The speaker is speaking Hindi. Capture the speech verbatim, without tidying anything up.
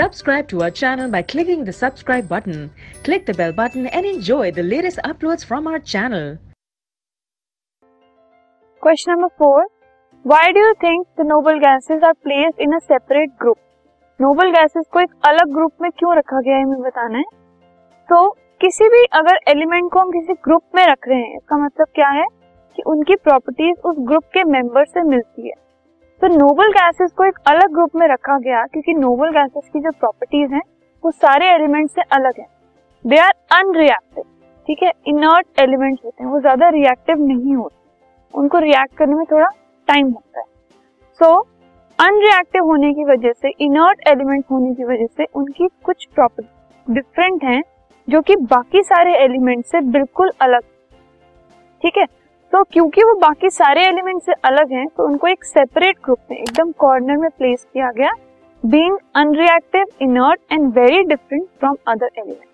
Subscribe to our channel by clicking the subscribe button. Click the bell button and enjoy the latest uploads from our channel. Question number four. Why do you think the noble gases are placed in a separate group? Noble gases को एक अलग ग्रुप में क्यों रखा गया है हमें बताना है। तो किसी भी अगर एलिमेंट को हम किसी ग्रुप में रख रहे हैं इसका मतलब क्या है कि उनकी प्रॉपर्टीज उस ग्रुप के मेंबर से मिलती है। तो नोबल गैसेस को एक अलग ग्रुप में रखा गया क्योंकि नोबल गैसेस की जो प्रॉपर्टीज हैं वो सारे एलिमेंट से अलग है। दे आर अनरिएक्टिव, ठीक है, इनर्ट एलिमेंट होते हैं, वो ज्यादा रिएक्टिव नहीं होते, उनको रिएक्ट करने में थोड़ा टाइम लगता है। सो so, अनरिएक्टिव होने की वजह से, इनर्ट एलिमेंट होने की वजह से उनकी कुछ प्रॉपर्टी डिफरेंट हैं जो कि बाकी सारे एलिमेंट से बिल्कुल अलग, ठीक है। तो क्योंकि वो बाकी सारे एलिमेंट से अलग हैं तो उनको एक सेपरेट ग्रुप में एकदम कॉर्नर में प्लेस किया गया, being unreactive, inert and very different from other element.